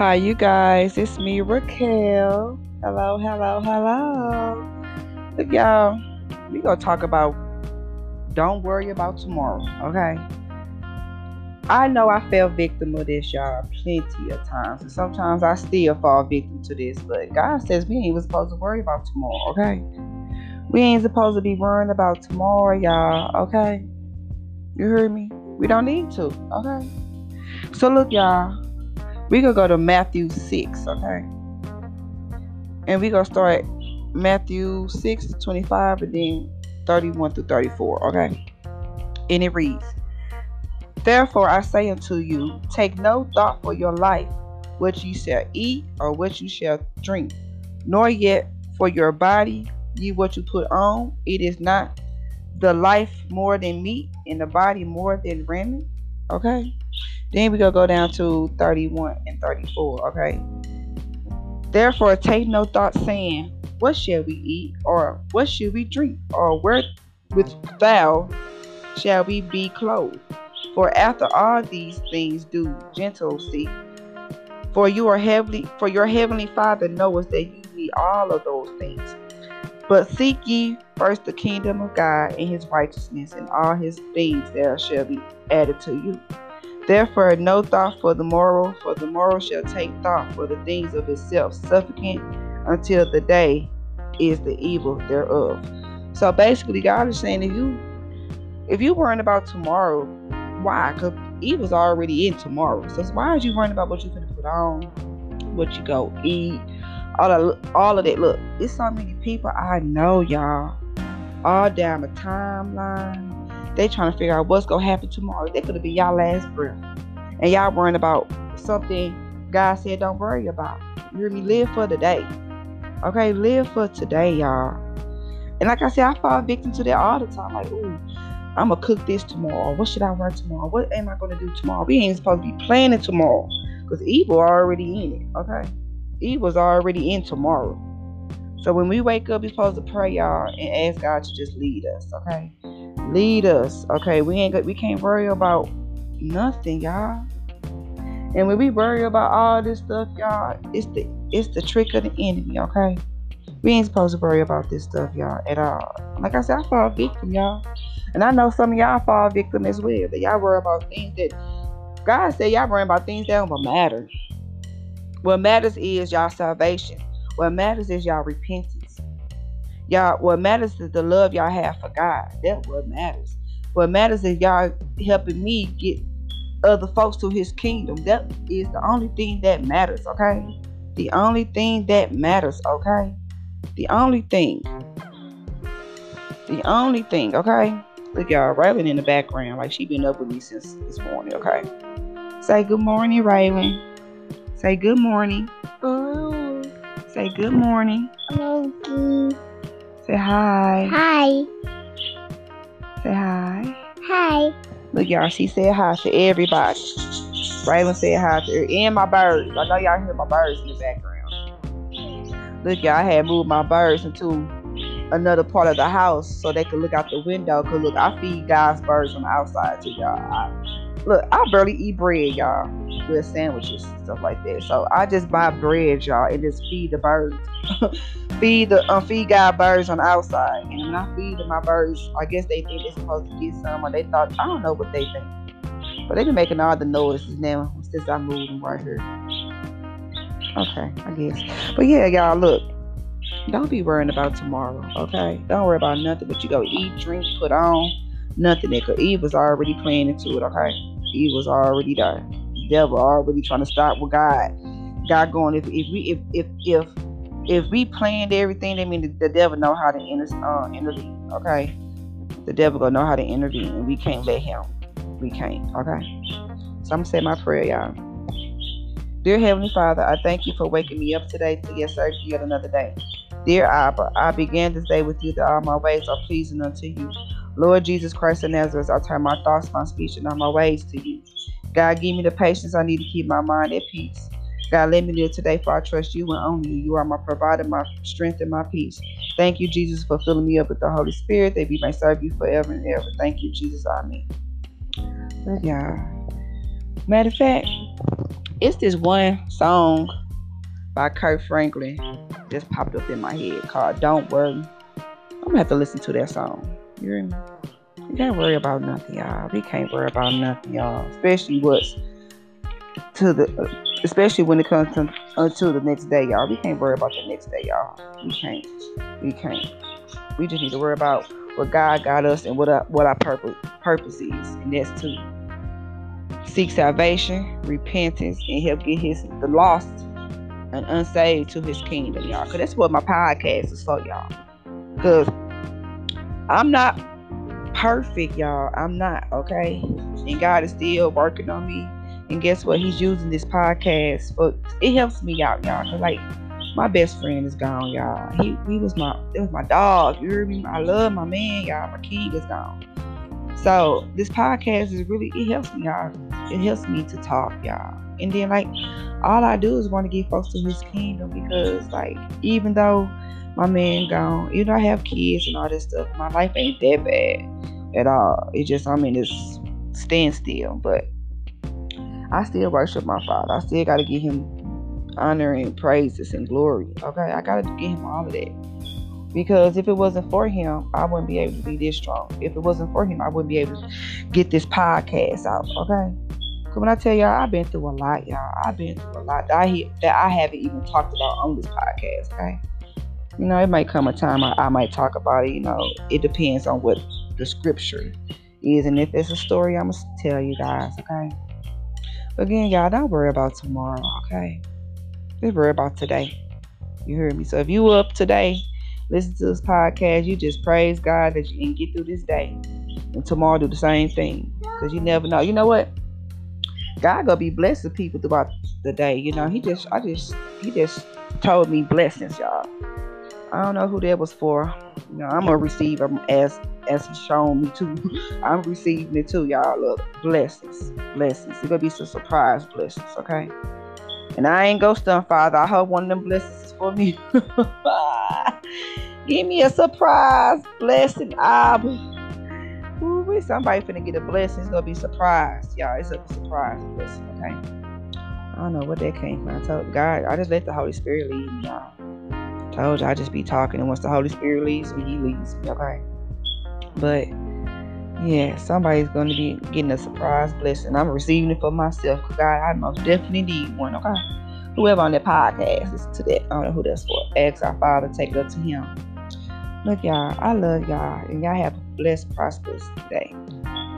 Hi, you guys. It's me, Raquel. Hello, hello, hello. Look, y'all, we gonna talk about don't worry about tomorrow, okay? I know I fell victim of this, y'all, plenty of times. And sometimes I still fall victim to this, but God says we ain't even supposed to worry about tomorrow, okay? We ain't supposed to be worrying about tomorrow, y'all, okay? You heard me? We don't need to, okay? So look, y'all, we gonna go to Matthew 6, okay? And we gonna start Matthew 6:25 and then 31 through 34, okay? And it reads, "Therefore I say unto you, take no thought for your life, what ye shall eat or what you shall drink, nor yet for your body, ye what you put on. It is not the life more than meat, and the body more than raiment," okay? Then we're going to go down to 31 and 34, okay? "Therefore take no thought, saying, what shall we eat, or what shall we drink, or wherewithal shall we be clothed? For after all these things do Gentiles seek. For your heavenly Father knoweth that ye need all of those things. But seek ye first the kingdom of God and his righteousness, and all his things there shall be added to you. Therefore no thought for the morrow, for the morrow shall take thought for the things of itself. Sufficient until the day is the evil thereof." So basically God is saying, if you worrying about tomorrow, why? Because evil's already in tomorrow. So why are you worrying about what you're going to put on, what you go eat, all of that? Look, it's so many people I know, y'all, all down the timeline. They trying to figure out what's going to happen tomorrow. That could be y'all last breath. And y'all worrying about something God said don't worry about. You hear me? Live for the day. Okay? Live for today, y'all. And like I said, I fall victim to that all the time. Like, ooh, I'm going to cook this tomorrow. What should I wear tomorrow? What am I going to do tomorrow? We ain't supposed to be planning tomorrow, because evil already in it. Okay? Evil's already in tomorrow. So when we wake up, we're supposed to pray, y'all, and ask God to just lead us. Okay? Lead us, okay? We can't worry about nothing, y'all. And when we worry about all this stuff, y'all, it's the trick of the enemy, okay? We ain't supposed to worry about this stuff, y'all, at all. Like I said, I fall victim, y'all, and I know some of y'all fall victim as well. That y'all worry about things that God said y'all worry about things that don't matter. What matters is y'all salvation. What matters is y'all repentance. Y'all, what matters is the love y'all have for God. That's what matters. What matters is y'all helping me get other folks to his kingdom. That is the only thing that matters, okay? The only thing that matters, okay? The only thing. The only thing, okay? Look, y'all, Raylan in the background. Like, she been up with me since this morning, okay? Say good morning, Raylan. Say good morning. Ooh. Say good morning. Thank you. Say hi. Hi. Say hi. Hi. Look, y'all, she said hi to everybody. Raylan said hi to her. And my birds. I know y'all hear my birds in the background. Look, y'all, I had moved my birds into another part of the house so they could look out the window. Because, look, I feed God's birds from the outside too, y'all. I barely eat bread, y'all, with sandwiches and stuff like that. So I just buy bread, y'all, and just feed the birds. Feed God birds on the outside. And when I feed my birds, I guess they think they're supposed to get some, or they thought, I don't know what they think. But they've been making all the noises now since I moved them right here. Okay, I guess. But yeah, y'all, look. Don't be worrying about tomorrow, okay? Don't worry about nothing but you go eat, drink, put on. Nothing. Because evil's already playing into it, okay? Evil's already there. The devil already trying to stop with God. God going, if we planned everything, that means the devil know how to intervene, okay? The devil gonna know how to intervene, and we can't let him. We can't, okay? So I'm gonna say my prayer, y'all. Dear Heavenly Father, I thank you for waking me up today to get surgery yet another day. Dear Abba, I began this day with you, that all my ways are pleasing unto you. Lord Jesus Christ of Nazareth, I turn my thoughts, my speech, and all my ways to you. God, give me the patience I need to keep my mind at peace. God, let me live today, for I trust you and only you. You are my provider, my strength, and my peace. Thank you, Jesus, for filling me up with the Holy Spirit, that we may serve you forever and ever. Thank you, Jesus. Amen. Love y'all. Matter of fact, it's this one song by Kirk Franklin just popped up in my head called Don't Worry. I'm gonna have to listen to that song. You hear me? We can't worry about nothing, y'all. We can't worry about nothing, y'all. Especially when it comes to until the next day, y'all. We can't worry about the next day, y'all. We can't. We just need to worry about what God got us and what our purpose is, and that's to seek salvation, repentance, and help get the lost and unsaved to His kingdom, y'all. Cause that's what my podcast is for, y'all. Cause I'm not perfect, y'all. I'm not, okay? And God is still working on me. And guess what? He's using this podcast for it helps me out, y'all. Cause like my best friend is gone, y'all. It was my dog. You hear me? I love my man, y'all. My king is gone. So this podcast is really it helps me, y'all. It helps me to talk, y'all. And then like all I do is want to get folks to His kingdom because like even though my man gone, I have kids and all this stuff. My life ain't that bad at all. It's just I'm in this standstill, but I still worship my Father. I still got to give Him honor and praises and glory. Okay? I got to give Him all of that. Because if it wasn't for Him, I wouldn't be able to be this strong. If it wasn't for Him, I wouldn't be able to get this podcast out. Okay? Because when I tell y'all, I've been through a lot, y'all. I've been through a lot that I haven't even talked about on this podcast. Okay? It might come a time I might talk about it. It depends on what the scripture is. And if it's a story, I'm going to tell you guys. Okay? Again, y'all, don't worry about tomorrow, okay? Just worry about today. You hear me? So if you up today, listen to this podcast, you just praise God that you can get through this day. And tomorrow do the same thing. Because you never know. You know what? God gonna be blessing people throughout the day. He just told me blessings, y'all. I don't know who that was for. I'm gonna receive them as He's shown me too. I'm receiving it too, y'all. Look, blessings. It's gonna be some surprise blessings, okay? And I ain't gonna stunt, Father. I hope one of them blessings is for me. Give me a surprise blessing, Abba. Ooh, somebody finna get a blessing. It's gonna be surprise, y'all. It's a surprise blessing, okay? I don't know what that came from. I told God, I just let the Holy Spirit lead me, y'all. I told you, I just be talking, and once the Holy Spirit leads me, He leads me, okay? But yeah, somebody's going to be getting a surprise blessing. I'm receiving it for myself. God, I most definitely need one. Okay, whoever on that podcast listen to that. I don't know who that's for. Ask our Father, take it up to Him. Look, y'all, I love y'all, and y'all have a blessed, prosperous day.